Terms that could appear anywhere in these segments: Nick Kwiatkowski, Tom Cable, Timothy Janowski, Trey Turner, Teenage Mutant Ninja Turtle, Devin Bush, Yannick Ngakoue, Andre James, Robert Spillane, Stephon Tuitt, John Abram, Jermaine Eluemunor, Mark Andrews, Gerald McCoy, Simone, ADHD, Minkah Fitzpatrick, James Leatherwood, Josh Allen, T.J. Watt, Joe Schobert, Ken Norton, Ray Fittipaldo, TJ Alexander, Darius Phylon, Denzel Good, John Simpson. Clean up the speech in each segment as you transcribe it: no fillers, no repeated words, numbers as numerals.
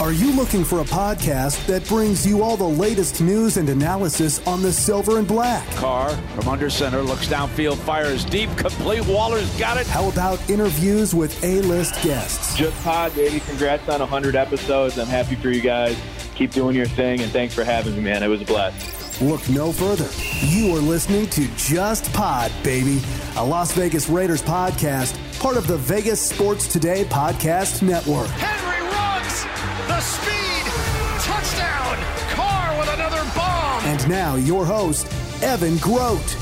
Are you looking for a podcast that brings you all the latest news and analysis on the silver and black? Carr from under center looks downfield, fires deep, complete. Waller's got it. How about interviews with A-list guests? Just Pod, baby. Congrats on 100 episodes. I'm happy for you guys. Keep doing your thing, and thanks for having me, man. It was a blast. Look no further. You are listening to Just Pod, baby, a Las Vegas Raiders podcast, part of the Vegas Sports Today Podcast Network. The speed, touchdown, Carr with another bomb. And now your host, Evan Grote.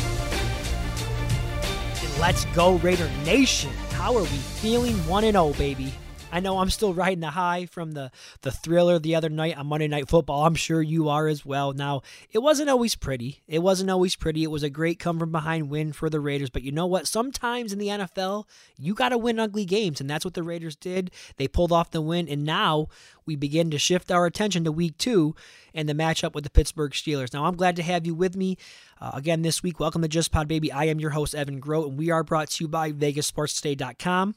Let's go, Raider Nation. How are we feeling? 1-0, baby. I know I'm still riding the high from the thriller the other night on Monday Night Football. I'm sure you are as well. Now, it wasn't always pretty. It was a great come-from-behind win for the Raiders. But you know what? Sometimes in the NFL, you got to win ugly games, and that's what the Raiders did. They pulled off the win, and now we begin to shift our attention to Week 2 and the matchup with the Pittsburgh Steelers. Now, I'm glad to have you with me again this week. Welcome to Just Pod, baby. I am your host, Evan Grote, and we are brought to you by VegasSportsToday.com.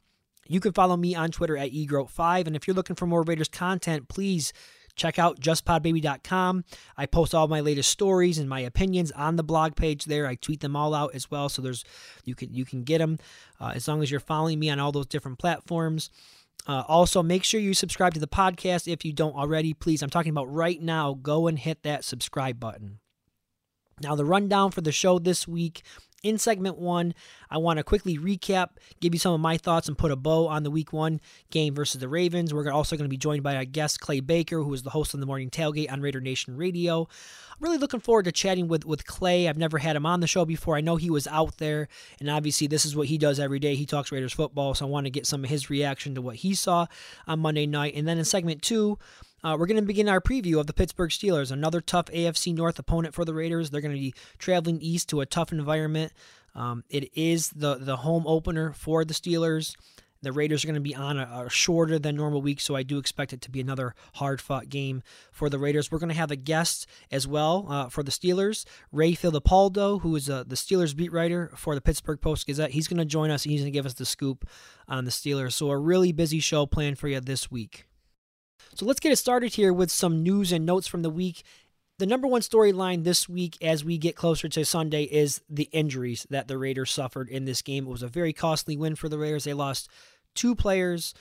You can follow me on Twitter at eGrote5, and if you're looking for more Raiders content, please check out JustPodBaby.com. I post all my latest stories and my opinions on the blog page there. I tweet them all out as well, so you can get them as long as you're following me on all those different platforms. Also, make sure you subscribe to the podcast if you don't already. Please, I'm talking about right now, go and hit that subscribe button. Now, the rundown for the show this week. In segment one, I want to quickly recap, give you some of my thoughts, and put a bow on the week one game versus the Ravens. We're also going to be joined by our guest, Clay Baker, who is the host of the Morning Tailgate on Raider Nation Radio. I'm really looking forward to chatting with Clay. I've never had him on the show before. I know he was out there, and obviously this is what he does every day. He talks Raiders football, so I want to get some of his reaction to what he saw on Monday night. And then in segment two, we're going to begin our preview of the Pittsburgh Steelers, another tough AFC North opponent for the Raiders. They're going to be traveling east to a tough environment. It is the home opener for the Steelers. The Raiders are going to be on a shorter than normal week, so I do expect it to be another hard-fought game for the Raiders. We're going to have a guest as well for the Steelers, Ray Fittipaldo, who is the Steelers beat writer for the Pittsburgh Post-Gazette. He's going to join us, and he's going to give us the scoop on the Steelers. So a really busy show planned for you this week. So let's get it started here with some news and notes from the week. The number one storyline this week as we get closer to Sunday is the injuries that the Raiders suffered in this game. It was a very costly win for the Raiders. They lost two players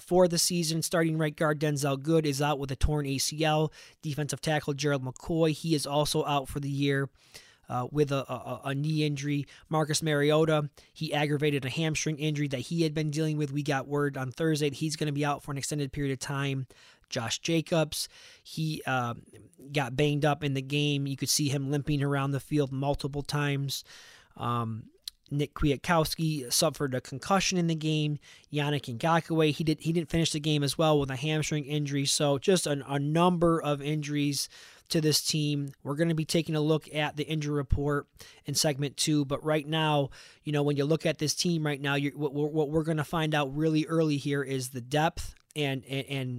for the season. Starting right guard Denzel Good is out with a torn ACL. Defensive tackle Gerald McCoy, he is also out for the year with a knee injury. Marcus Mariota, he aggravated a hamstring injury that he had been dealing with. We got word on Thursday that he's going to be out for an extended period of time. Josh Jacobs, he got banged up in the game. You could see him limping around the field multiple times. Nick Kwiatkowski suffered a concussion in the game. Yannick Ngakoue, he didn't finish the game as well with a hamstring injury. So just a number of injuries to this team. We're going to be taking a look at the injury report in segment two. But right now, you know, when you look at this team right now, what we're going to find out really early here is the depth. And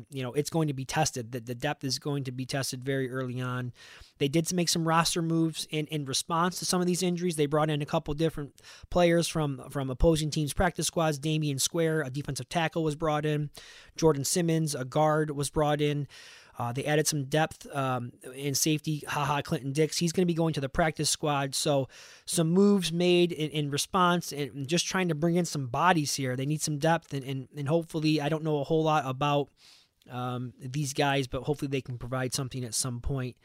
you know, it's going to be tested. The depth is going to be tested very early on. They did make some roster moves in response to some of these injuries. They brought in a couple different players from opposing teams' practice squads. Damian Square, a defensive tackle, was brought in. Jordan Simmons, a guard, was brought in. They added some depth in safety. Clinton Dix, he's going to be going to the practice squad. So some moves made in response and just trying to bring in some bodies here. They need some depth, and hopefully, I don't know a whole lot about these guys, but hopefully they can provide something at some point.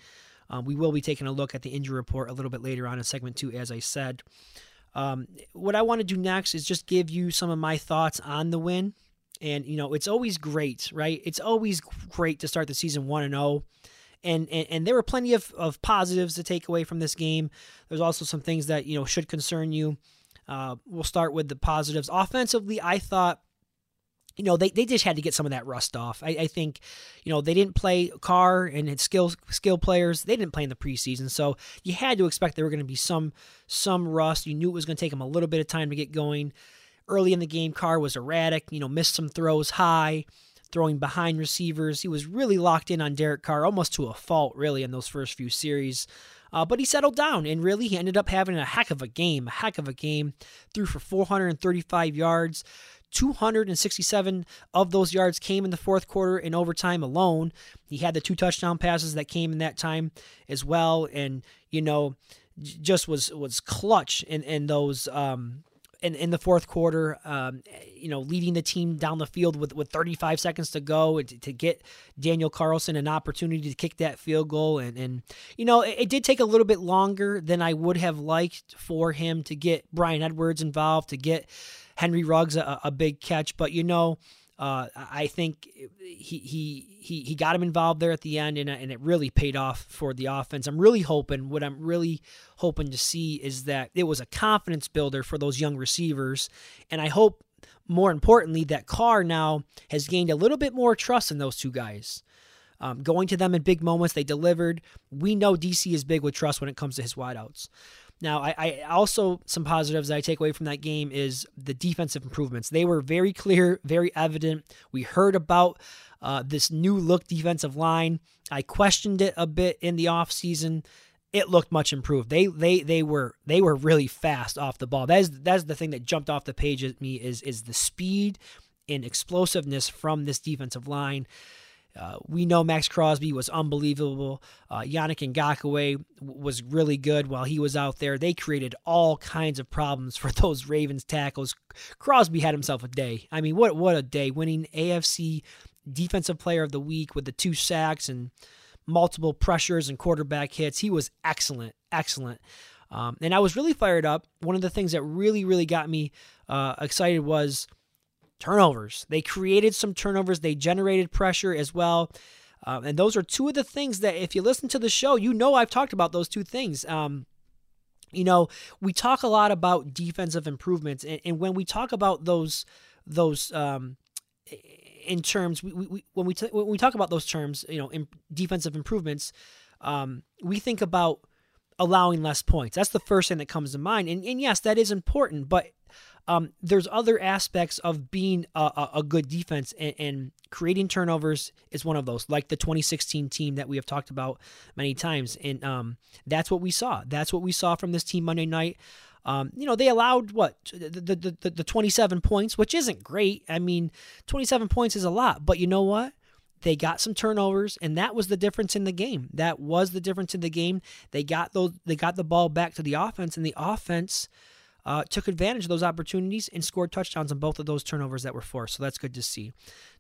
We will be taking a look at the injury report a little bit later on in segment two, as I said. What I want to do next is just give you some of my thoughts on the win. And, you know, it's always great, right? It's always great to start the season 1-0. And there were plenty of positives to take away from this game. There's also some things that, you know, should concern you. We'll start with the positives. Offensively, I thought, you know, they just had to get some of that rust off. I think, you know, they didn't play Carr and his skill players. They didn't play in the preseason. So you had to expect there were going to be some rust. You knew it was going to take them a little bit of time to get going. Early in the game, Carr was erratic, you know, missed some throws high. throwing behind receivers. He was really locked in on Derek Carr, almost to a fault, really, in those first few series. But he settled down, and really he ended up having a heck of a game. Threw for 435 yards. 267 of those yards came in the fourth quarter in overtime alone. He had the 2 touchdown passes that came in that time as well, and you know, just was clutch in those in the fourth quarter. You know, leading the team down the field with 35 seconds to go, and to get Daniel Carlson an opportunity to kick that field goal, and you know, it did take a little bit longer than I would have liked for him to get Brian Edwards involved, to get Henry Ruggs a big catch, but you know, I think he got him involved there at the end, and it really paid off for the offense. What I'm really hoping to see is that it was a confidence builder for those young receivers, and I hope, more importantly, that Carr now has gained a little bit more trust in those two guys. Going to them in big moments, they delivered. We know DC is big with trust when it comes to his wideouts. Now, I also, some positives that I take away from that game is the defensive improvements. They were very clear, very evident. We heard about this new look defensive line. I questioned it a bit in the offseason. It looked much improved. They were really fast off the ball. That's the thing that jumped off the page at me is the speed and explosiveness from this defensive line. We know Max Crosby was unbelievable. Yannick Ngakoue was really good while he was out there. They created all kinds of problems for those Ravens tackles. Crosby had himself a day. I mean, what a day, winning AFC Defensive Player of the Week with the 2 sacks and multiple pressures and quarterback hits. He was excellent. And I was really fired up. One of the things that really, really got me excited was turnovers. They created some turnovers. They generated pressure as well. And those are two of the things that, if you listen to the show, you know I've talked about those two things. You know, we talk a lot about defensive improvements. And when we talk about those terms, you know, defensive improvements, we think about allowing less points. That's the first thing that comes to mind. And yes, that is important, but there's other aspects of being a good defense, and creating turnovers is one of those, like the 2016 team that we have talked about many times. And that's what we saw. That's what we saw from this team Monday night. You know, they allowed the 27 points, which isn't great. I mean, 27 points is a lot, but you know what? They got some turnovers, and that was the difference in the game. That was the difference in the game. They got the ball back to the offense, and the offense took advantage of those opportunities and scored touchdowns on both of those turnovers that were forced. So that's good to see.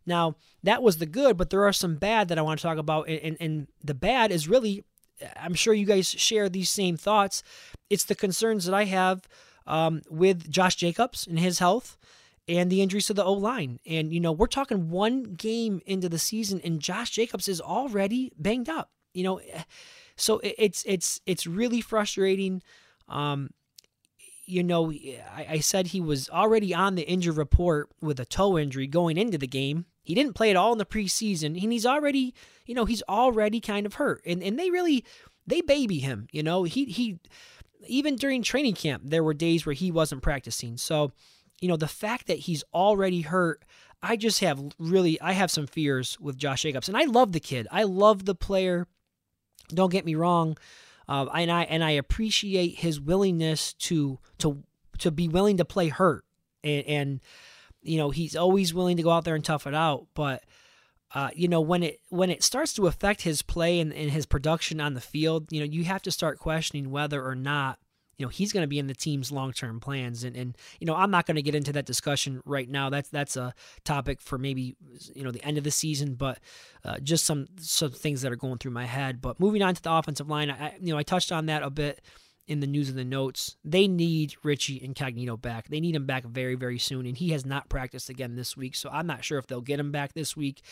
Now, that was the good, but there are some bad that I want to talk about. And the bad is really, I'm sure you guys share these same thoughts. It's the concerns that I have with Josh Jacobs and his health and the injuries to the O-line. And, you know, we're talking one game into the season, and Josh Jacobs is already banged up, you know. So it's really frustrating. You know, I said he was already on the injury report with a toe injury going into the game. He didn't play at all in the preseason, and he's already, you know, he's already kind of hurt. And they baby him, you know. He even during training camp, there were days where he wasn't practicing. So, you know, the fact that he's already hurt, I have some fears with Josh Jacobs. And I love the kid. I love the player. Don't get me wrong. And I appreciate his willingness to be willing to play hurt, and you know, he's always willing to go out there and tough it out. But you know, when it starts to affect his play and his production on the field, you know, you have to start questioning whether or not, you know, he's going to be in the team's long-term plans. And you know, I'm not going to get into that discussion right now. That's a topic for maybe, you know, the end of the season, but just some things that are going through my head. But moving on to the offensive line, I touched on that a bit in the news and the notes. They need Richie Incognito back. They need him back very, very soon, and he has not practiced again this week, so I'm not sure if they'll get him back this week.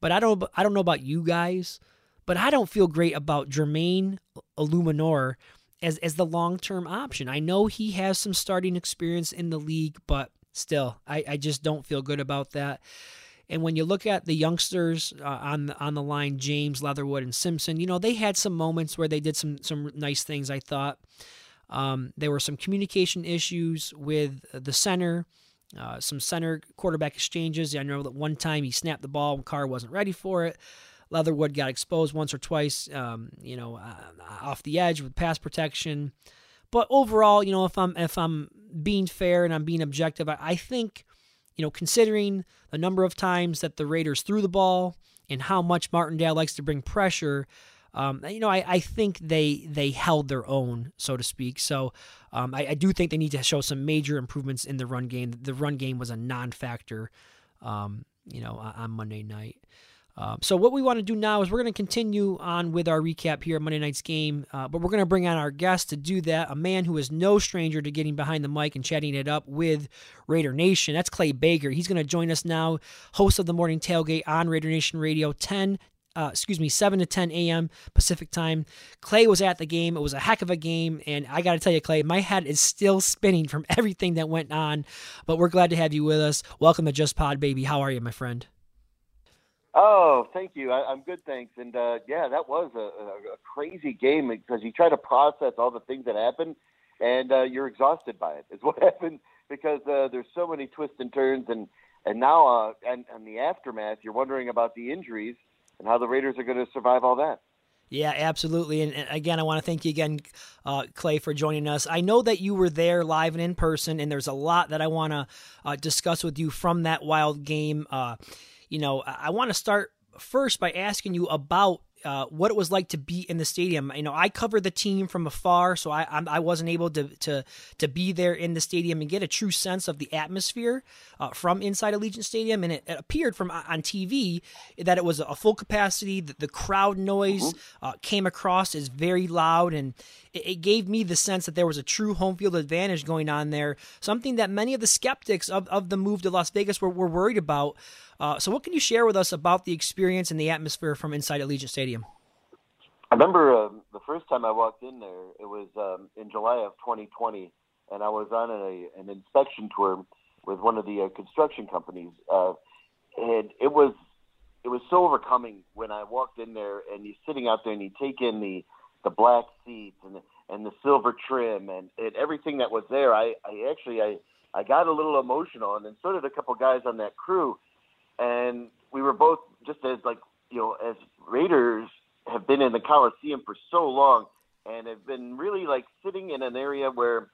But I don't know about you guys, but I don't feel great about Jermaine Eluemunor as the long-term option. I know he has some starting experience in the league, but still, I just don't feel good about that. And when you look at the youngsters on the line, James, Leatherwood, and Simpson, you know, they had some moments where they did some nice things, I thought. There were some communication issues with the center. some center quarterback exchanges. I know that one time he snapped the ball when Carr wasn't ready for it. Leatherwood got exposed once or twice, off the edge with pass protection. But overall, you know, if I'm being fair and I'm being objective, I think, you know, considering the number of times that the Raiders threw the ball and how much Martindale likes to bring pressure, I think they held their own, so to speak. So I do think they need to show some major improvements in the run game. The run game was a non-factor, on Monday night. So what we want to do now is we're going to continue on with our recap here at Monday night's game, but we're going to bring on our guest to do that, a man who is no stranger to getting behind the mic and chatting it up with Raider Nation. That's Clay Baker. He's going to join us now, host of the Morning Tailgate on Raider Nation Radio, 7 to 10 a.m. Pacific time. Clay was at the game. It was a heck of a game, and I got to tell you, Clay, my head is still spinning from everything that went on, but we're glad to have you with us. Welcome to Just Pod, baby. How are you, my friend? Oh, thank you. I'm good, thanks. And, that was a crazy game because you try to process all the things that happened, and you're exhausted by it is what happened because there's so many twists and turns. And now and the aftermath, you're wondering about the injuries and how the Raiders are going to survive all that. Yeah, absolutely. And again, I want to thank you again, Clay, for joining us. I know that you were there live and in person, and there's a lot that I want to discuss with you from that wild game. I want to start first by asking you about what it was like to be in the stadium. You know, I covered the team from afar, so I wasn't able to be there in the stadium and get a true sense of the atmosphere from inside Allegiant Stadium. And it appeared from on TV that it was a full capacity. The crowd noise came across as very loud, and it gave me the sense that there was a true home field advantage going on there, something that many of the skeptics of the move to Las Vegas were worried about. So what can you share with us about the experience and the atmosphere from inside Allegiant Stadium? I remember the first time I walked in there, it was in July of 2020, and I was on an inspection tour with one of the construction companies. And it was so overcoming when I walked in there, and you're sitting out there and you take in the black seats and the silver trim and everything that was there. I got a little emotional, and then so did a couple guys on that crew. And we were both just as Raiders have been in the Coliseum for so long and have been really sitting in an area where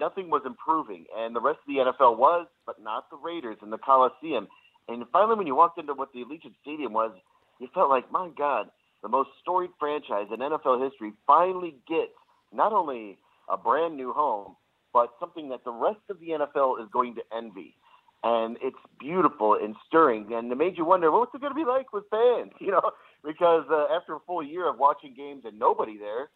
nothing was improving. And the rest of the NFL was, but not the Raiders in the Coliseum. And finally, when you walked into what the Allegiant Stadium was, you felt like, my God, the most storied franchise in NFL history finally gets not only a brand new home, but something that the rest of the NFL is going to envy. And it's beautiful and stirring, and it made you wonder, what's it going to be like with fans? Because after a full year of watching games and nobody there,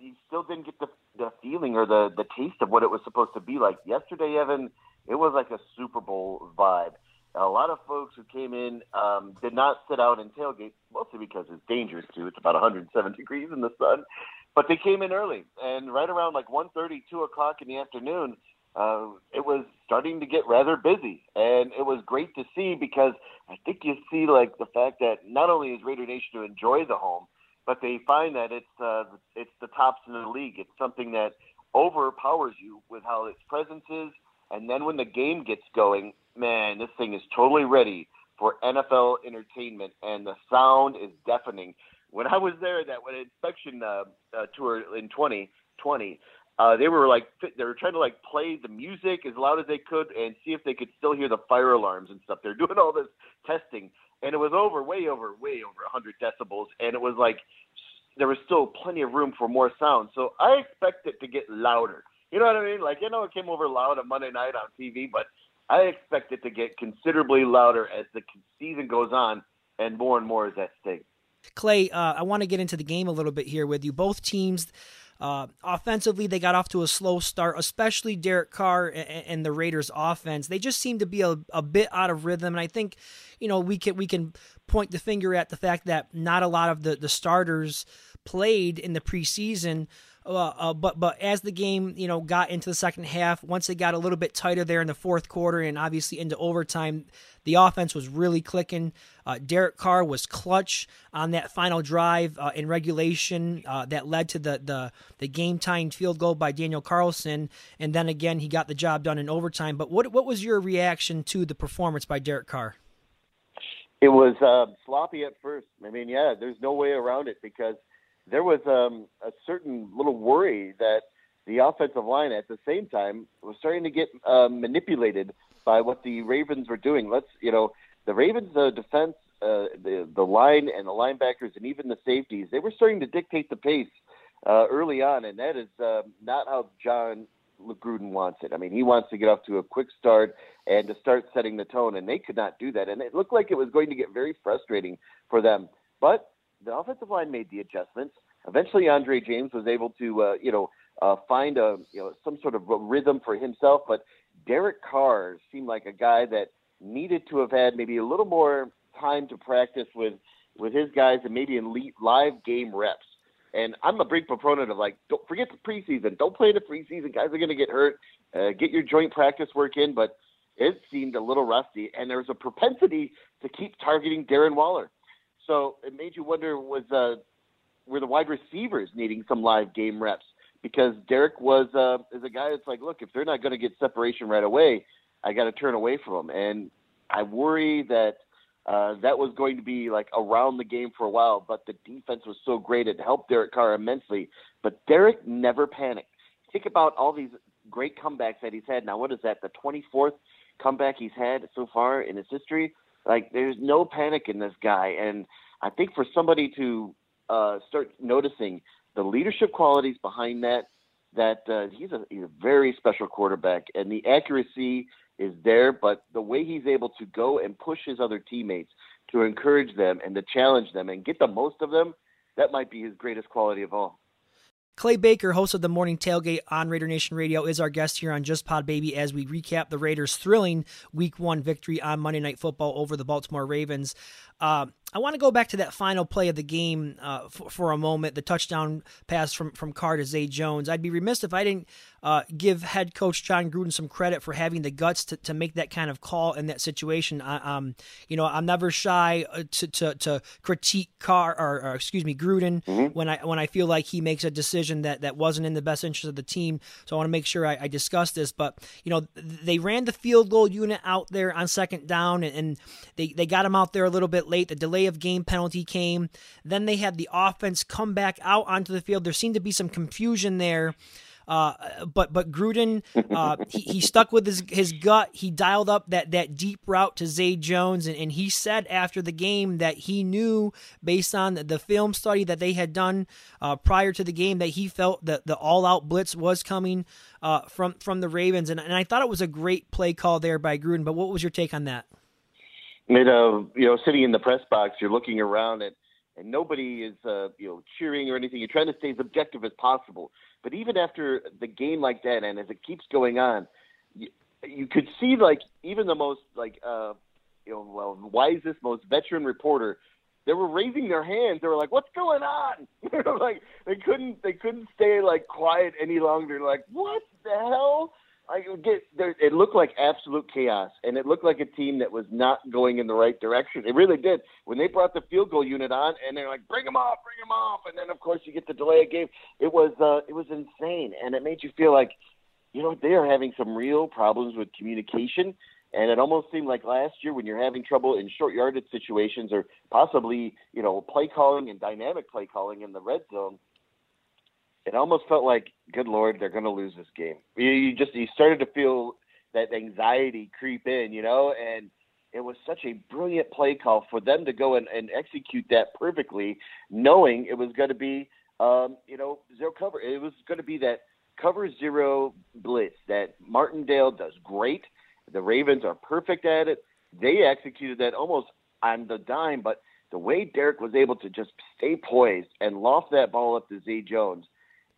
you still didn't get the feeling or the taste of what it was supposed to be like. Yesterday, Evan, it was like a Super Bowl vibe. And a lot of folks who came in did not sit out and tailgate, mostly because it's dangerous too. It's about 107 degrees in the sun, but they came in early, and right around 1:30, 2:00 in the afternoon. It was starting to get rather busy, and it was great to see because I think you see the fact that not only is Raider Nation to enjoy the home, but they find that it's the tops in the league. It's something that overpowers you with how its presence is, and then when the game gets going, man, this thing is totally ready for NFL entertainment, and the sound is deafening. When I was there at that inspection tour in 2020, they were trying to play the music as loud as they could and see if they could still hear the fire alarms and stuff. They're doing all this testing, and it was way over 100 decibels, and it was there was still plenty of room for more sound. So I expect it to get louder. You know what I mean? It came over loud on Monday night on TV, but I expect it to get considerably louder as the season goes on and more is at stake. Clay, I want to get into the game a little bit here with you. Both teams. Offensively, they got off to a slow start, especially Derek Carr and the Raiders' offense. They just seemed to be a bit out of rhythm, and I think, we can point the finger at the fact that not a lot of the starters played in the preseason. But as the game, you know, got into the second half, once it got a little bit tighter there in the fourth quarter and obviously into overtime, the offense was really clicking. Derek Carr was clutch on that final drive in regulation that led to the game-tying field goal by Daniel Carlson. And then again, he got the job done in overtime. But what was your reaction to the performance by Derek Carr? It was sloppy at first. I mean, yeah, there's no way around it because there was a certain little worry that the offensive line at the same time was starting to get manipulated by what the Ravens were doing. The Ravens, the defense, the line and the linebackers and even the safeties, they were starting to dictate the pace early on, and that is not how John Gruden wants it. I mean, he wants to get off to a quick start and to start setting the tone, and they could not do that. And it looked like it was going to get very frustrating for them. But the offensive line made the adjustments. Eventually, Andre James was able to, find some sort of rhythm for himself. But Derek Carr seemed like a guy that needed to have had maybe a little more time to practice with his guys and maybe in live game reps. And I'm a big proponent of don't forget the preseason. Don't play the preseason. Guys are going to get hurt. Get your joint practice work in. But it seemed a little rusty. And there was a propensity to keep targeting Darren Waller. So it made you wonder, were the wide receivers needing some live game reps? Because Derek is a guy that's look, if they're not going to get separation right away, I got to turn away from him. And I worry that that was going to be around the game for a while, but the defense was so great. It helped Derek Carr immensely. But Derek never panicked. Think about all these great comebacks that he's had. Now, what is that, the 24th comeback he's had so far in his history? There's no panic in this guy. And I think for somebody to start noticing the leadership qualities behind that he's a very special quarterback, and the accuracy is there, but the way he's able to go and push his other teammates to encourage them and to challenge them and get the most of them, that might be his greatest quality of all. Clay Baker, host of the Morning Tailgate on Raider Nation Radio, is our guest here on Just Pod, Baby, as we recap the Raiders' thrilling Week 1 victory on Monday Night Football over the Baltimore Ravens. I want to go back to that final play of the game for a moment, the touchdown pass from Carr to Zay Jones. I'd be remiss if I didn't give head coach John Gruden some credit for having the guts to make that kind of call in that situation. I'm never shy to critique Gruden mm-hmm. when I feel like he makes a decision that wasn't in the best interest of the team. So I want to make sure I discuss this. But, they ran the field goal unit out there on second down, and they got him out there a little bit late. The delay of game penalty came. Then they had the offense come back out onto the field. There seemed to be some confusion there. But Gruden, he stuck with his gut. He dialed up that deep route to Zay Jones, and he said after the game that he knew, based on the film study that they had done prior to the game, that he felt that the all-out blitz was coming from the Ravens. And I thought it was a great play call there by Gruden. But what was your take on that? Sitting in the press box, you're looking around at, and nobody is, cheering or anything. You're trying to stay as objective as possible. But even after the game like that, and as it keeps going on, you could see, even the most, wisest, most veteran reporter, they were raising their hands. They were like, "What's going on?" They couldn't stay quiet any longer. Like, what the hell? It looked like absolute chaos, and it looked like a team that was not going in the right direction. It really did. When they brought the field goal unit on, and they're like, bring them off, and then, of course, you get the delay of game. It was insane, and it made you feel like, they are having some real problems with communication, and it almost seemed like last year when you're having trouble in short yardage situations or possibly, play calling and dynamic play calling in the red zone, it almost felt like, good Lord, they're going to lose this game. You started to feel that anxiety creep in, and it was such a brilliant play call for them to go and execute that perfectly, knowing it was going to be, zero cover. It was going to be that cover zero blitz that Martindale does great. The Ravens are perfect at it. They executed that almost on the dime, but the way Derek was able to just stay poised and loft that ball up to Zay Jones,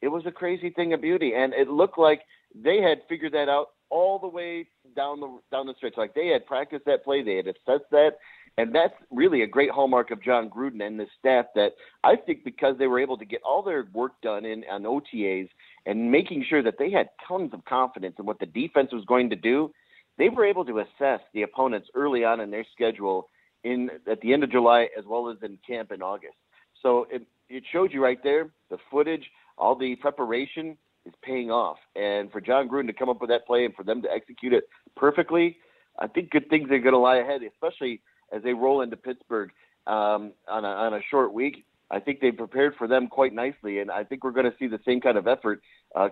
it was a crazy thing of beauty, and it looked like they had figured that out all the way down the stretch. They had practiced that play, they had assessed that, And that's really a great hallmark of John Gruden and this staff, that I think because they were able to get all their work done in on OTAs and making sure that they had tons of confidence in what the defense was going to do, they were able to assess the opponents early on in their schedule in at the end of July as well as in camp in August. So it showed you right there, the footage, all the preparation is paying off. And for John Gruden to come up with that play and for them to execute it perfectly, I think good things are going to lie ahead, especially – as they roll into Pittsburgh on a short week. I think they prepared for them quite nicely, and I think we're going to see the same kind of effort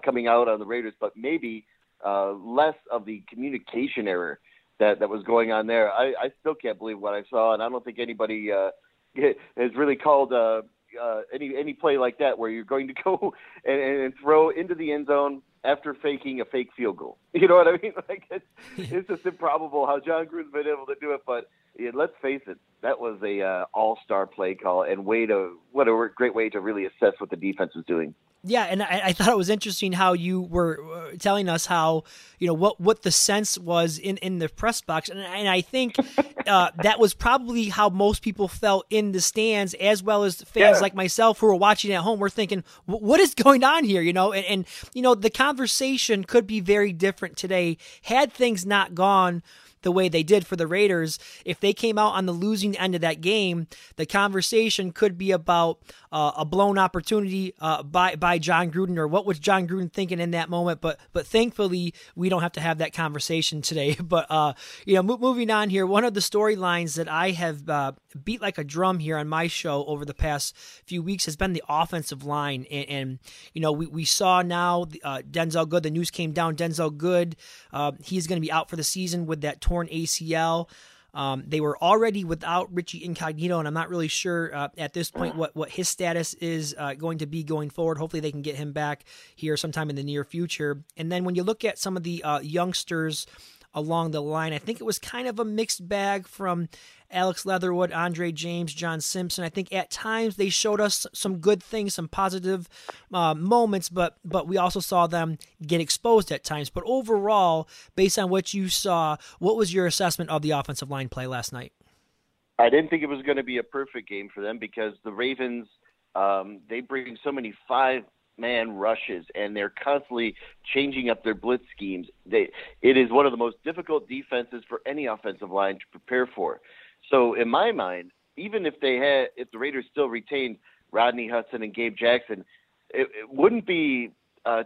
coming out on the Raiders, but maybe less of the communication error that was going on there. I still can't believe what I saw, and I don't think anybody has really called any play like that where you're going to go and throw into the end zone after faking a fake field goal. You know what I mean? Like it's just improbable how John Gruden's been able to do it, but let's face it, that was a all-star play call and what a great way to really assess what the defense was doing. Yeah, and I thought it was interesting how you were telling us how, you know, what the sense was in the press box. And I think that was probably how most people felt in the stands, as well as fans like myself who were watching at home. We're thinking, what is going on here? You know, and you know, the conversation could be very different today had things not gone the way they did for the Raiders. If they came out on the losing end of that game, the conversation could be about a blown opportunity by John Gruden, or what was John Gruden thinking in that moment. But thankfully, we don't have to have that conversation today. But you know, moving on here, one of the storylines that I have beat like a drum here on my show over the past few weeks has been the offensive line, and you know, we saw now Denzel Good. The news came down. Denzel Good, he's going to be out for the season with that torn ACL. They were already without Richie Incognito, and I'm not really sure at this point what his status is going to be going forward. Hopefully they can get him back here sometime in the near future. And then when you look at some of the youngsters along the line, I think it was kind of a mixed bag from Alex Leatherwood, Andre James, John Simpson. I think at times they showed us some good things, some positive moments, but we also saw them get exposed at times. But overall, based on what you saw, what was your assessment of the offensive line play last night? I didn't think it was going to be a perfect game for them because the Ravens, they bring so many five-man rushes, and they're constantly changing up their blitz schemes. It is one of the most difficult defenses for any offensive line to prepare for. So in my mind, even if the Raiders still retained Rodney Hudson and Gabe Jackson, it wouldn't be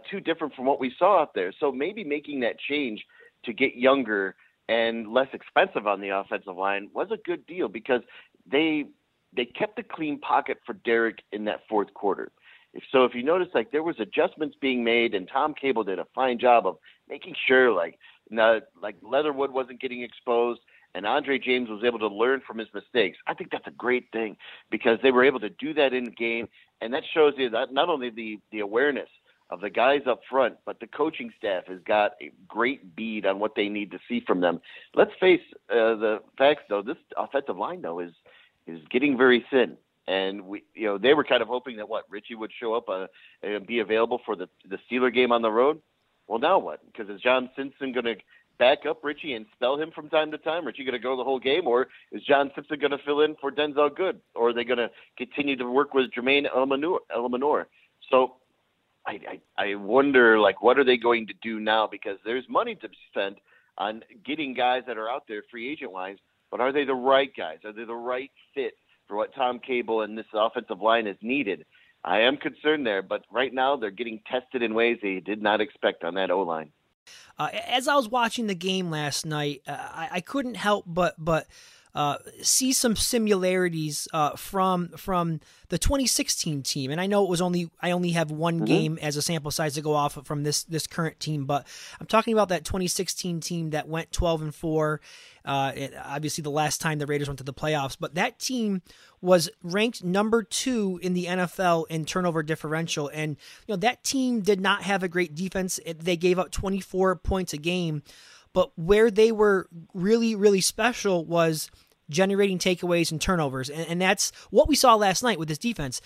too different from what we saw out there. So maybe making that change to get younger and less expensive on the offensive line was a good deal because they kept a clean pocket for Derek in that fourth quarter. So if you notice, like, there was adjustments being made, and Tom Cable did a fine job of making sure, like Leatherwood wasn't getting exposed, and Andre James was able to learn from his mistakes. I think that's a great thing because they were able to do that in game, and that shows you that not only the awareness of the guys up front, but the coaching staff has got a great bead on what they need to see from them. Let's face the facts, though. This offensive line, though, is getting very thin, and they were kind of hoping that Richie would show up and be available for the Steeler game on the road. Well, now what? Because is John Simpson going to back up Richie and spell him from time to time? Richie going to go the whole game, or is John Simpson going to fill in for Denzel Good, or are they going to continue to work with Jermaine Eluemunor? So I wonder, like, what are they going to do now? Because there's money to spend on getting guys that are out there free agent wise, but are they the right guys? Are they the right fit for what Tom Cable and this offensive line is needed? I am concerned there, but right now they're getting tested in ways they did not expect on that O-line. As I was watching the game last night, I couldn't help but see some similarities from the 2016 team, and I know I only have one game as a sample size to go off of from this current team, but I'm talking about that 2016 team that went 12-4. Obviously, the last time the Raiders went to the playoffs, but that team was ranked number 2 in the NFL in turnover differential, and you know that team did not have a great defense. They gave up 24 points a game. But where they were really, really special was generating takeaways and turnovers, and that's what we saw last night with this defense.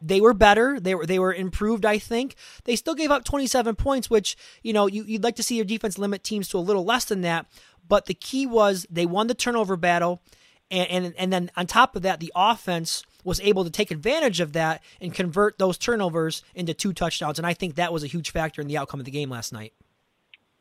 They were better. They were improved. I think they still gave up 27 points, which you know you'd like to see your defense limit teams to a little less than that. But the key was they won the turnover battle, And then on top of that, the offense was able to take advantage of that and convert those turnovers into 2 touchdowns. And I think that was a huge factor in the outcome of the game last night.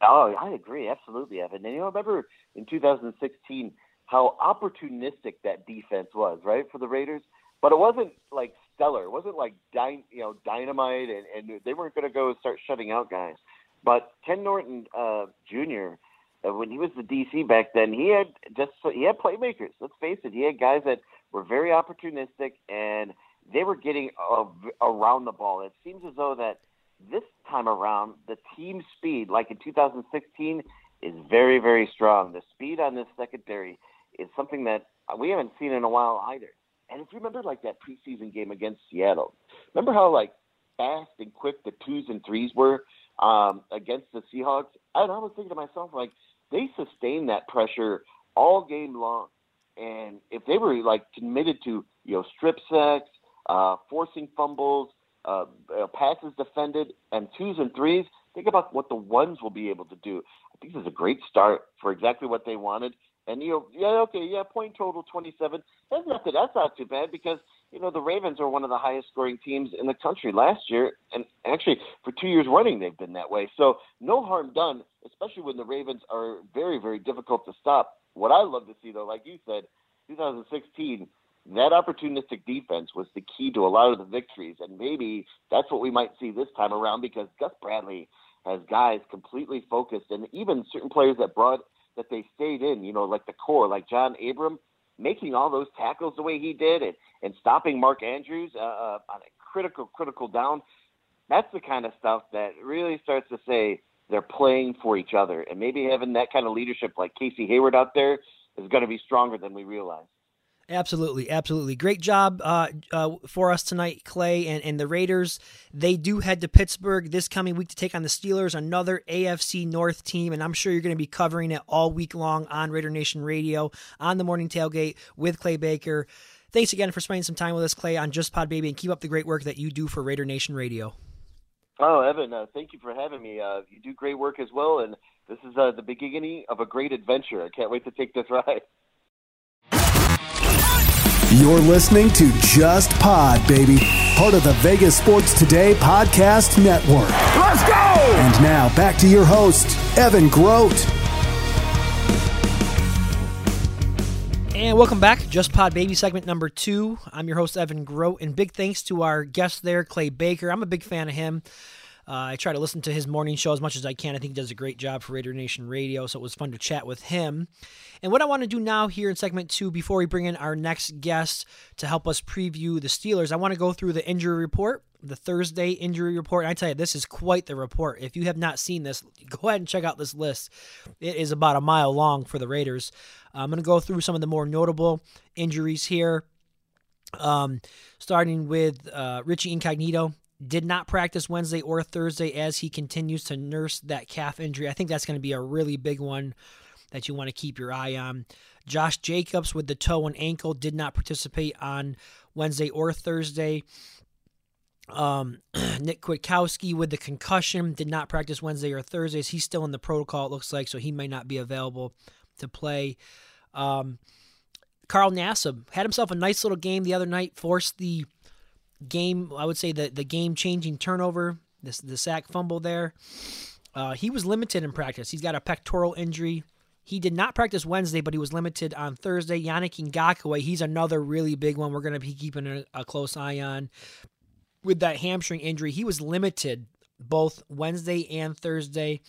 Oh, I agree. Absolutely, Evan. And you know, remember in 2016 how opportunistic that defense was, right, for the Raiders? But it wasn't like stellar. It wasn't like dynamite, and they weren't going to go start shutting out guys. But Ken Norton Jr., when he was the DC back then, he had playmakers. Let's face it, he had guys that were very opportunistic, and they were getting around the ball. It seems as though that this time around, the team speed, like in 2016, is very, very strong. The speed on this secondary is something that we haven't seen in a while either. And if you remember, like, that preseason game against Seattle, remember how, like, fast and quick the 2s and 3s were against the Seahawks? And I was thinking to myself, like, they sustained that pressure all game long. And if they were, like, committed to, you know, strip sacks, forcing fumbles, passes defended, and 2s and 3s, think about what the 1s will be able to do. I think this is a great start for exactly what they wanted. And, you know, point total 27. That's not too bad because, you know, the Ravens are one of the highest scoring teams in the country last year. And actually, for 2 years running, they've been that way. So no harm done, especially when the Ravens are very, very difficult to stop. What I love to see, though, like you said, 2016, that opportunistic defense was the key to a lot of the victories. And maybe that's what we might see this time around because Gus Bradley has guys completely focused. And even certain players that they stayed in, you know, like the core, like John Abram, making all those tackles the way he did and stopping Mark Andrews on a critical down. That's the kind of stuff that really starts to say they're playing for each other. And maybe having that kind of leadership like Casey Hayward out there is going to be stronger than we realize. Absolutely, absolutely. Great job for us tonight, Clay, and the Raiders. They do head to Pittsburgh this coming week to take on the Steelers, another AFC North team, and I'm sure you're going to be covering it all week long on Raider Nation Radio, on the Morning Tailgate with Clay Baker. Thanks again for spending some time with us, Clay, on Just Pod, Baby, and keep up the great work that you do for Raider Nation Radio. Oh, Evan, thank you for having me. You do great work as well, and this is the beginning of a great adventure. I can't wait to take this ride. You're listening to Just Pod, baby. Part of the Vegas Sports Today Podcast Network. Let's go! And now, back to your host, Evan Grote. And welcome back. Just Pod, baby, segment number 2. I'm your host, Evan Grote. And big thanks to our guest there, Clay Baker. I'm a big fan of him. I try to listen to his morning show as much as I can. I think he does a great job for Raider Nation Radio, so it was fun to chat with him. And what I want to do now here in segment 2, before we bring in our next guest to help us preview the Steelers, I want to go through the injury report, the Thursday injury report. And I tell you, this is quite the report. If you have not seen this, go ahead and check out this list. It is about a mile long for the Raiders. I'm going to go through some of the more notable injuries here, starting with Richie Incognito. Did not practice Wednesday or Thursday as he continues to nurse that calf injury. I think that's going to be a really big one that you want to keep your eye on. Josh Jacobs with the toe and ankle did not participate on Wednesday or Thursday. Nick Kwiatkowski with the concussion did not practice Wednesday or Thursdays. He's still in the protocol, it looks like, so he may not be available to play. Carl Nassib had himself a nice little game the other night, forced the game, I would say the game-changing turnover, the sack fumble there. He was limited in practice. He's got a pectoral injury. He did not practice Wednesday, but he was limited on Thursday. Yannick Ngakoue, he's another really big one we're going to be keeping a close eye on. With that hamstring injury, he was limited both Wednesday and Thursday.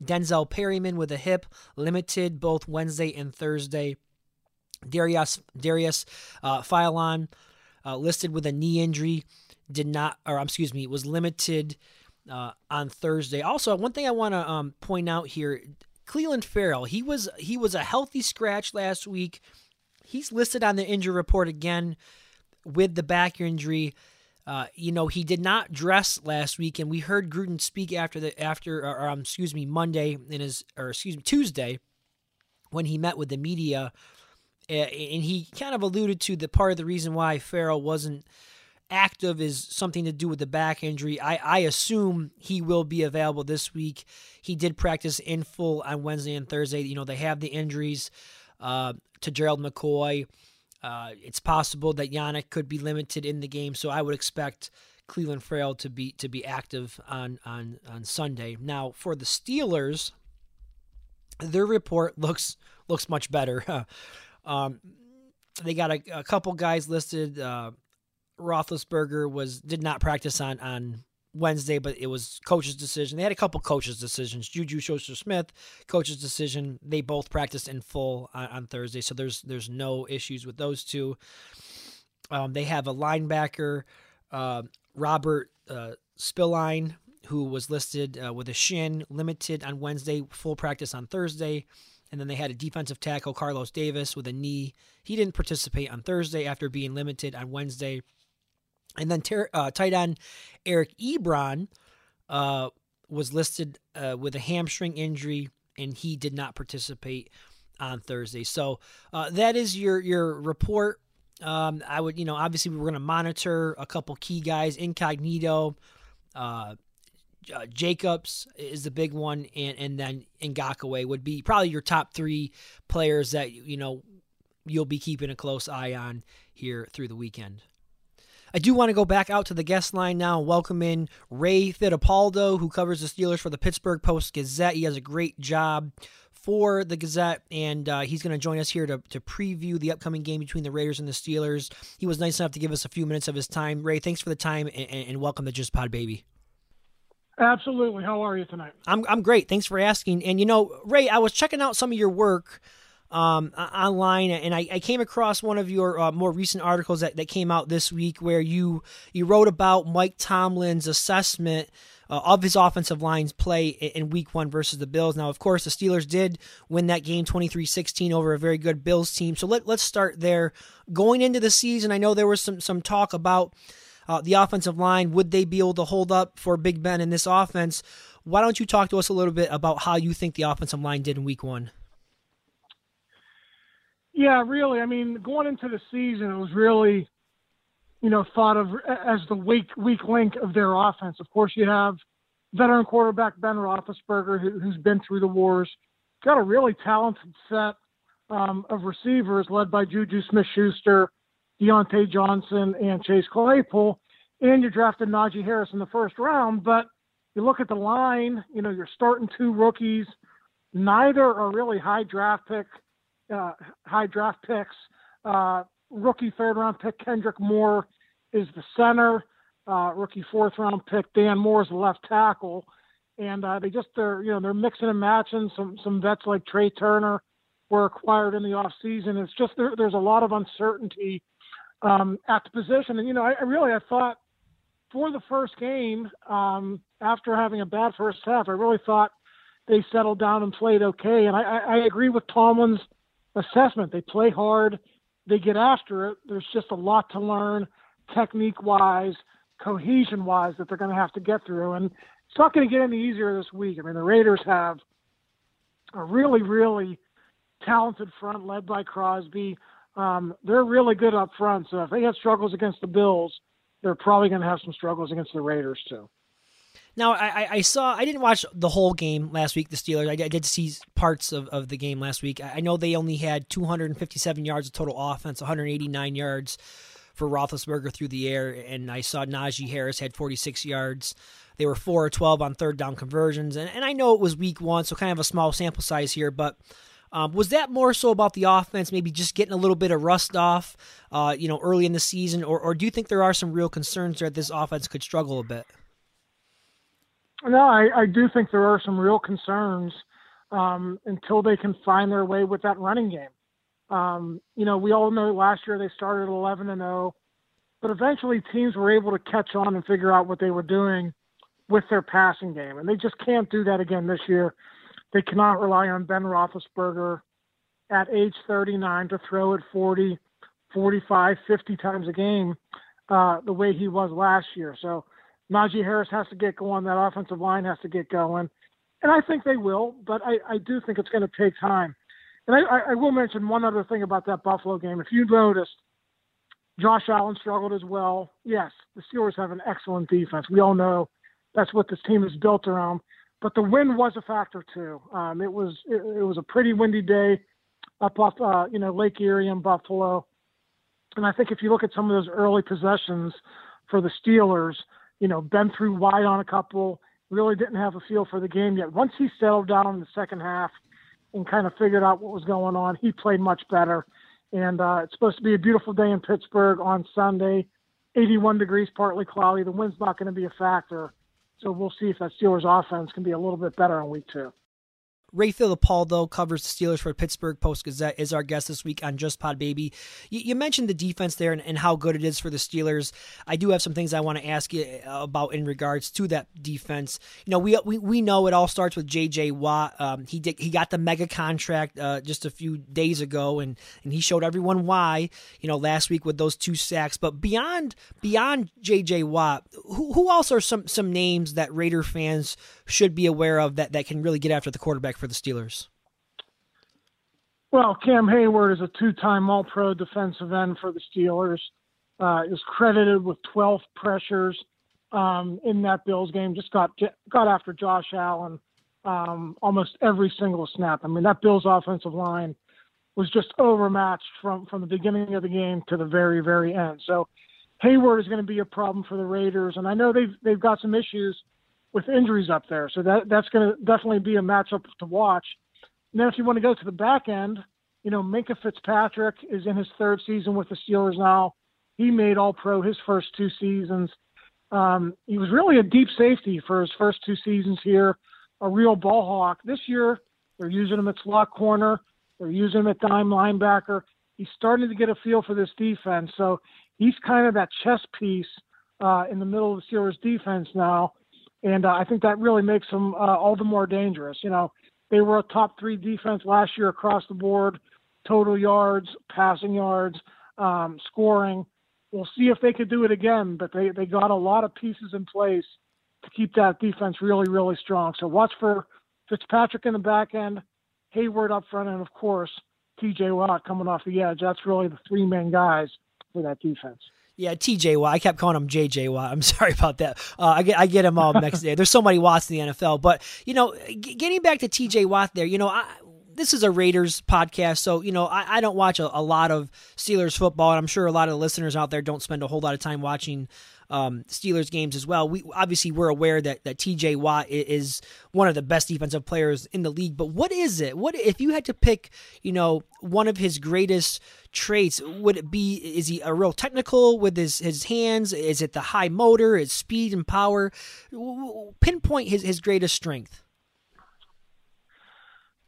Denzel Perryman with a hip, limited both Wednesday and Thursday. Darius Phylon, listed with a knee injury, was limited on Thursday. Also, one thing I want to point out here, Cleveland Farrell, he was a healthy scratch last week. He's listed on the injury report again with the back injury. He did not dress last week, and we heard Gruden speak Tuesday when he met with the media. And he kind of alluded to the part of the reason why Farrell wasn't active is something to do with the back injury. I assume he will be available this week. He did practice in full on Wednesday and Thursday. You know, they have the injuries to Gerald McCoy It's possible that Yannick could be limited in the game, so I would expect Cleveland Farrell to be active on Sunday. Now, for the Steelers, their report looks much better. They got a couple guys listed. Roethlisberger did not practice on Wednesday, but it was coach's decision. They had a couple coaches' decisions. JuJu Smith-Schuster, coach's decision. They both practiced in full on Thursday, so there's no issues with those two. They have a linebacker, Robert Spillane, who was listed with a shin, limited on Wednesday, full practice on Thursday. And then they had a defensive tackle, Carlos Davis, with a knee. He didn't participate on Thursday after being limited on Wednesday. And then tight end Eric Ebron was listed with a hamstring injury, and he did not participate on Thursday. So that is your report. I would, obviously we're going to monitor a couple key guys. Incognito, Jacobs is the big one, and then Ngakoue would be probably your top three players that, you'll be keeping a close eye on here through the weekend. I do want to go back out to the guest line now and welcome in Ray Fittipaldo, who covers the Steelers for the Pittsburgh Post-Gazette. He has a great job for the Gazette, and he's going to join us here to preview the upcoming game between the Raiders and the Steelers. He was nice enough to give us a few minutes of his time. Ray, thanks for the time, and welcome to Just Pod, baby. Absolutely. How are you tonight? I'm great. Thanks for asking. And, Ray, I was checking out some of your work online, and I came across one of your more recent articles that came out this week where you wrote about Mike Tomlin's assessment of his offensive line's play in Week 1 versus the Bills. Now, of course, the Steelers did win that game 23-16 over a very good Bills team. So let's start there. Going into the season, I know there was some talk about the offensive line. Would they be able to hold up for Big Ben in this offense? Why don't you talk to us a little bit about how you think the offensive line did in Week 1? Yeah, really. I mean, going into the season, it was really, thought of as the weak link of their offense. Of course, you have veteran quarterback Ben Roethlisberger, who's been through the wars, got a really talented set of receivers led by JuJu Smith-Schuster, Deontay Johnson, and Chase Claypool, and you drafted Najee Harris in the first round. But you look at the line, you're starting two rookies. Neither are really high draft picks. Rookie third-round pick Kendrick Moore is the center. Rookie fourth-round pick Dan Moore is the left tackle, and they're mixing and matching. Some vets like Trey Turner were acquired in the offseason. It's just there's a lot of uncertainty at the position, and I thought for the first game after having a bad first half, I really thought they settled down and played okay, and I agree with Tomlin's assessment. They play hard. They get after it. There's just a lot to learn technique-wise, cohesion-wise that they're going to have to get through. And it's not going to get any easier this week. I mean, the Raiders have a really, really talented front led by Crosby. They're really good up front. So if they have struggles against the Bills, they're probably going to have some struggles against the Raiders too. Now, I didn't watch the whole game last week, the Steelers. I did see parts of the game last week. I know they only had 257 yards of total offense, 189 yards for Roethlisberger through the air, and I saw Najee Harris had 46 yards. They were 4 or 12 on third down conversions, and I know it was Week 1, so kind of a small sample size here, but was that more so about the offense, maybe just getting a little bit of rust off early in the season, or do you think there are some real concerns that this offense could struggle a bit? No, I do think there are some real concerns until they can find their way with that running game. We all know last year they started 11-0, but eventually teams were able to catch on and figure out what they were doing with their passing game, and they just can't do that again this year. They cannot rely on Ben Roethlisberger at age 39 to throw it 40, 45, 50 times a game the way he was last year. So Najee Harris has to get going. That offensive line has to get going. And I think they will, but I do think it's going to take time. And I will mention one other thing about that Buffalo game. If you noticed, Josh Allen struggled as well. Yes, the Steelers have an excellent defense. We all know that's what this team is built around. But the wind was a factor, too. It was a pretty windy day up off Lake Erie in Buffalo. And I think if you look at some of those early possessions for the Steelers, you know, Ben threw wide on a couple, really didn't have a feel for the game yet. Once he settled down in the second half and kind of figured out what was going on, he played much better. And it's supposed to be a beautiful day in Pittsburgh on Sunday, 81 degrees, partly cloudy. The wind's not going to be a factor. So we'll see if that Steelers offense can be a little bit better in week two. Ray Fittipaldo covers the Steelers for Pittsburgh Post-Gazette, is our guest this week on Just Pod, Baby. You mentioned the defense there and how good it is for the Steelers. I do have some things I want to ask you about in regards to that defense. You know, we know it all starts with J.J. Watt. He got the mega contract just a few days ago, and he showed everyone why, you know, last week with those two sacks. But beyond J.J. Watt, who else are some names that Raider fans should be aware of that can really get after the quarterback for the Steelers? Well, Cam Heyward is a two-time All-Pro defensive end for the Steelers. Is credited with 12 pressures in that Bills game. Just got after Josh Allen almost every single snap. I mean, that Bills offensive line was just overmatched from the beginning of the game to the very, very end. So Heyward is going to be a problem for the Raiders, and I know they've got some issues with injuries up there. So that's going to definitely be a matchup to watch. And then if you want to go to the back end, you know, Minkah Fitzpatrick is in his third season with the Steelers now. He made All-Pro his first two seasons. He was really a deep safety for his first two seasons here, a real ball hawk. This year, they're using him at slot corner. They're using him at dime linebacker. He's starting to get a feel for this defense. So he's kind of that chess piece in the middle of the Steelers defense now. And I think that really makes them all the more dangerous. You know, they were a top three defense last year across the board, total yards, passing yards, scoring. We'll see if they could do it again, but they got a lot of pieces in place to keep that defense really, really strong. So watch for Fitzpatrick in the back end, Heyward up front, and, of course, T.J. Watt coming off the edge. That's really the three main guys for that defense. Yeah, T.J. Watt. I kept calling him J.J. Watt. I'm sorry about that. I get him all next day. There's so many Watts in the NFL. But, you know, getting back to T.J. Watt there, you know, this is a Raiders podcast, so, you know, I don't watch a lot of Steelers football, and I'm sure a lot of the listeners out there don't spend a whole lot of time watching Steelers games as well. We're aware that T.J. Watt is one of the best defensive players in the league, but what is it? What if you had to pick, you know, one of his greatest traits? Would it be, is he a real technical with his hands? Is it the high motor, his speed and power? Pinpoint his greatest strength.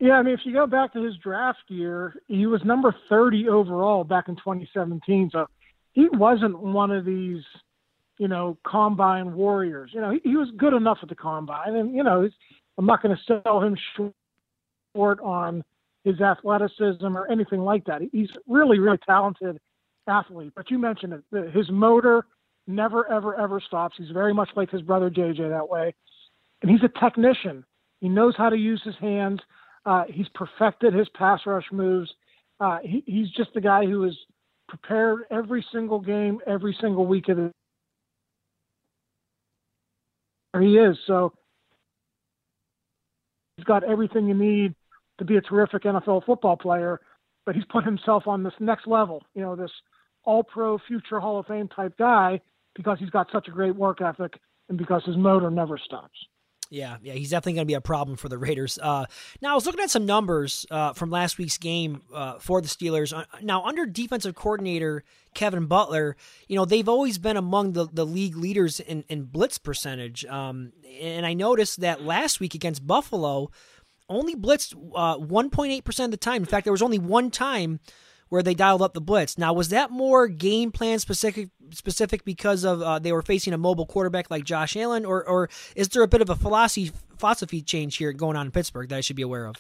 Yeah, I mean, if you go back to his draft year, he was number 30 overall back in 2017. So he wasn't one of these, you know, combine warriors. You know, he was good enough at the combine. And, you know, I'm not going to sell him short on his athleticism or anything like that. He's really, really talented athlete. But you mentioned it. His motor never, ever, ever stops. He's very much like his brother JJ that way. And he's a technician. He knows how to use his hands. He's perfected his pass rush moves. He's just the guy who is prepared every single game, every single week of the year. He is. So he's got everything you need to be a terrific NFL football player, but he's put himself on this next level, you know, this All-Pro future Hall of Fame type guy because he's got such a great work ethic and because his motor never stops. Yeah, he's definitely going to be a problem for the Raiders. Now, I was looking at some numbers from last week's game for the Steelers. Now, under defensive coordinator Kevin Butler, you know, they've always been among the league leaders in blitz percentage. And I noticed that last week against Buffalo, only blitzed 1.8% of the time. In fact, there was only one time where they dialed up the blitz. Now, was that more game plan specific because of they were facing a mobile quarterback like Josh Allen, or is there a bit of a philosophy change here going on in Pittsburgh that I should be aware of?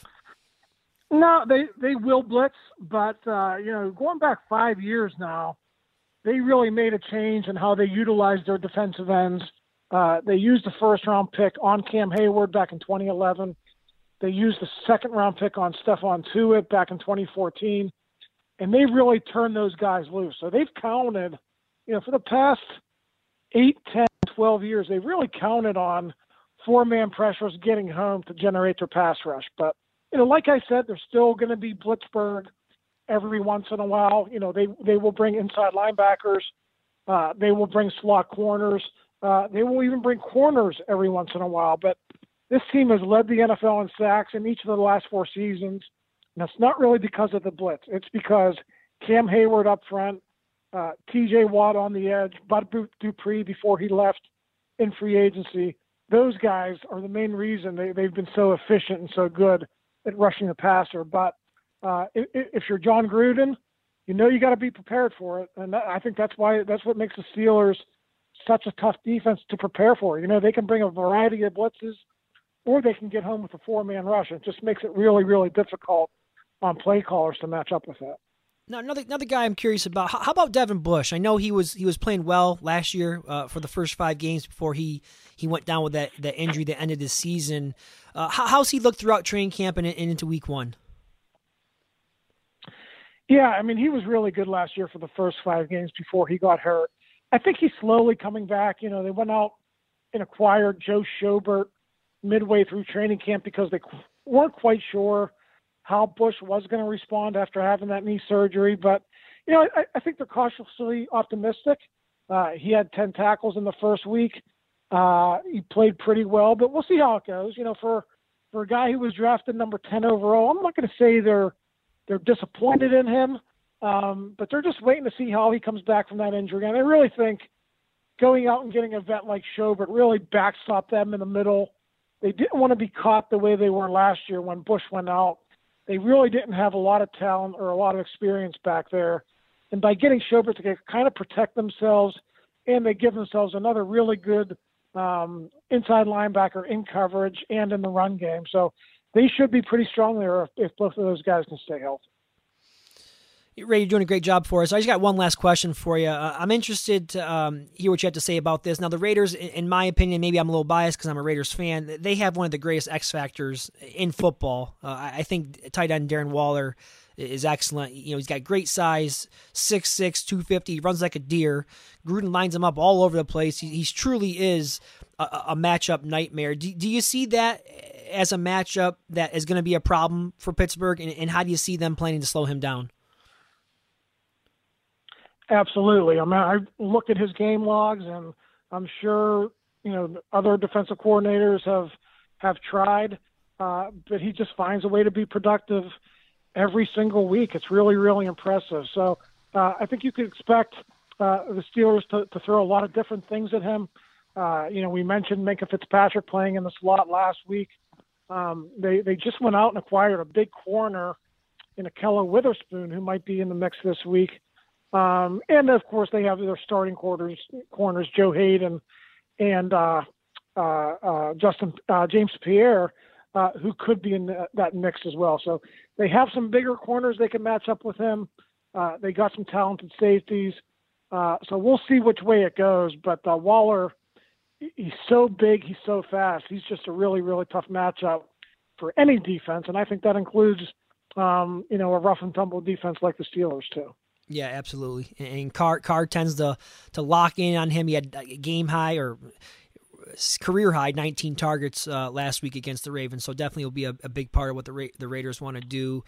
No, they will blitz, but you know, going back 5 years now, they really made a change in how they utilized their defensive ends. They used the first-round pick on Cam Heyward back in 2011. They used the second-round pick on Stephon Tuitt back in 2014. And they've really turned those guys loose. So they've counted, you know, for the past 8, 10, 12 years, they've really counted on four-man pressures getting home to generate their pass rush. But, you know, like I said, they're still going to be Blitzburg. every once in a while. You know, they will bring inside linebackers. They will bring slot corners. They will even bring corners every once in a while. But this team has led the NFL in sacks in each of the last four seasons. And it's not really because of the blitz. It's because Cam Heyward up front, T.J. Watt on the edge, Bud Dupree before he left in free agency. Those guys are the main reason they've been so efficient and so good at rushing the passer. But if you're John Gruden, you know you got to be prepared for it. And I think that's what makes the Steelers such a tough defense to prepare for. You know, they can bring a variety of blitzes, or they can get home with a four-man rush. It just makes it really, really difficult on play callers to match up with that. Now, another guy I'm curious about. How about Devin Bush? I know he was playing well last year for the first five games before he went down with that injury that ended his season. How's he looked throughout training camp and into week one? Yeah, I mean, he was really good last year for the first five games before he got hurt. I think he's slowly coming back. You know, they went out and acquired Joe Schobert midway through training camp because they weren't quite sure how Bush was going to respond after having that knee surgery. But, you know, I think they're cautiously optimistic. He had 10 tackles in the first week. He played pretty well, but we'll see how it goes. You know, for a guy who was drafted number 10 overall, I'm not going to say they're disappointed in him, but they're just waiting to see how he comes back from that injury. And I really think going out and getting a vet like Schobert really backstopped them in the middle. They didn't want to be caught the way they were last year when Bush went out. They really didn't have a lot of talent or a lot of experience back there. And by getting Schobert to kind of protect themselves, and they give themselves another really good inside linebacker in coverage and in the run game. So they should be pretty strong there if both of those guys can stay healthy. Ray, you're doing a great job for us. I just got one last question for you. I'm interested to hear what you have to say about this. Now, the Raiders, in my opinion, maybe I'm a little biased because I'm a Raiders fan, they have one of the greatest X factors in football. I think tight end Darren Waller is excellent. You know, he's got great size, 6'6", 250, he runs like a deer. Gruden lines him up all over the place. He truly is a matchup nightmare. Do you see that as a matchup that is going to be a problem for Pittsburgh, and how do you see them planning to slow him down? Absolutely. I mean, I look at his game logs, and I'm sure, you know, other defensive coordinators have tried, but he just finds a way to be productive every single week. It's really, really impressive. So I think you could expect the Steelers to throw a lot of different things at him. You know, we mentioned Minka Fitzpatrick playing in the slot last week. They just went out and acquired a big corner in Akella Witherspoon, who might be in the mix this week. And of course they have their starting corners, Joe Hayden and James Pierre, who could be in that mix as well. So they have some bigger corners they can match up with him. They got some talented safeties. So we'll see which way it goes, but Waller, he's so big. He's so fast. He's just a really, really tough matchup for any defense. And I think that includes, you know, a rough and tumble defense like the Steelers too. Yeah, absolutely. And Carr tends to lock in on him. He had a game high or career high 19 targets last week against the Ravens. So definitely will be a big part of what the Raiders want to do.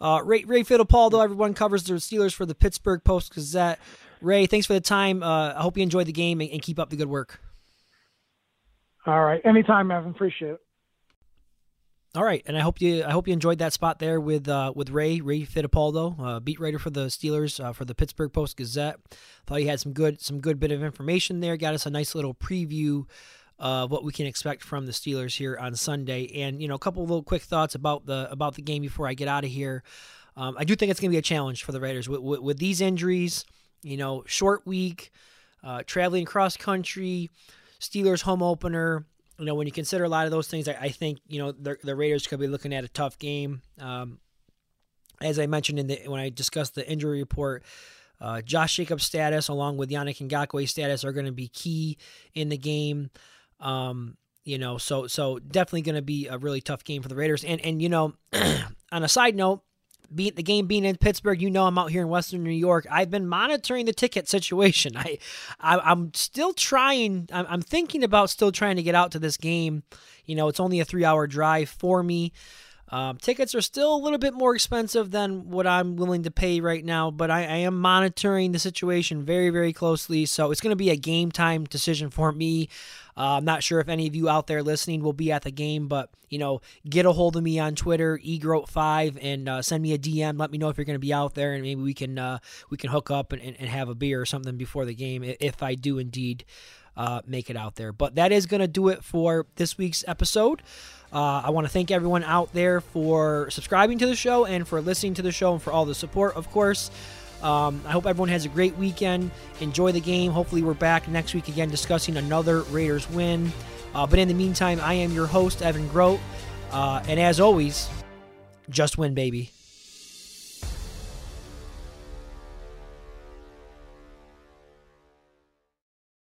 Ray Fittipaldo, everyone covers the Steelers for the Pittsburgh Post-Gazette. Ray, thanks for the time. I hope you enjoyed the game and keep up the good work. All right, anytime, Evan. Appreciate it. All right, and I hope you enjoyed that spot there with Ray Fittipaldo, beat writer for the Steelers for the Pittsburgh Post-Gazette. Thought he had some good bit of information there. Got us a nice little preview of what we can expect from the Steelers here on Sunday. And you know, a couple of little quick thoughts about the game before I get out of here. I do think it's going to be a challenge for the Raiders with these injuries. You know, short week, traveling cross country, Steelers home opener. You know, when you consider a lot of those things, I think, you know, the Raiders could be looking at a tough game. As I mentioned when I discussed the injury report, Josh Jacobs' status along with Yannick Ngakoue's status are going to be key in the game. You know, so definitely going to be a really tough game for the Raiders. And you know, on a side note, the game being in Pittsburgh, you know I'm out here in Western New York. I've been monitoring the ticket situation. I'm still trying. I'm thinking about still trying to get out to this game. You know, it's only a 3-hour drive for me. Tickets are still a little bit more expensive than what I'm willing to pay right now, but I am monitoring the situation very, very closely, so it's going to be a game time decision for me. I'm not sure if any of you out there listening will be at the game, but, you know, get a hold of me on Twitter, egrote5, and send me a DM. Let me know if you're going to be out there, and maybe we can hook up and have a beer or something before the game if I do indeed make it out there. But that is going to do it for this week's episode. I want to thank everyone out there for subscribing to the show and for listening to the show and for all the support, of course. I hope everyone has a great weekend. Enjoy the game. Hopefully we're back next week again discussing another Raiders win. But in the meantime, I am your host, Evan Grote. And as always, just win, baby.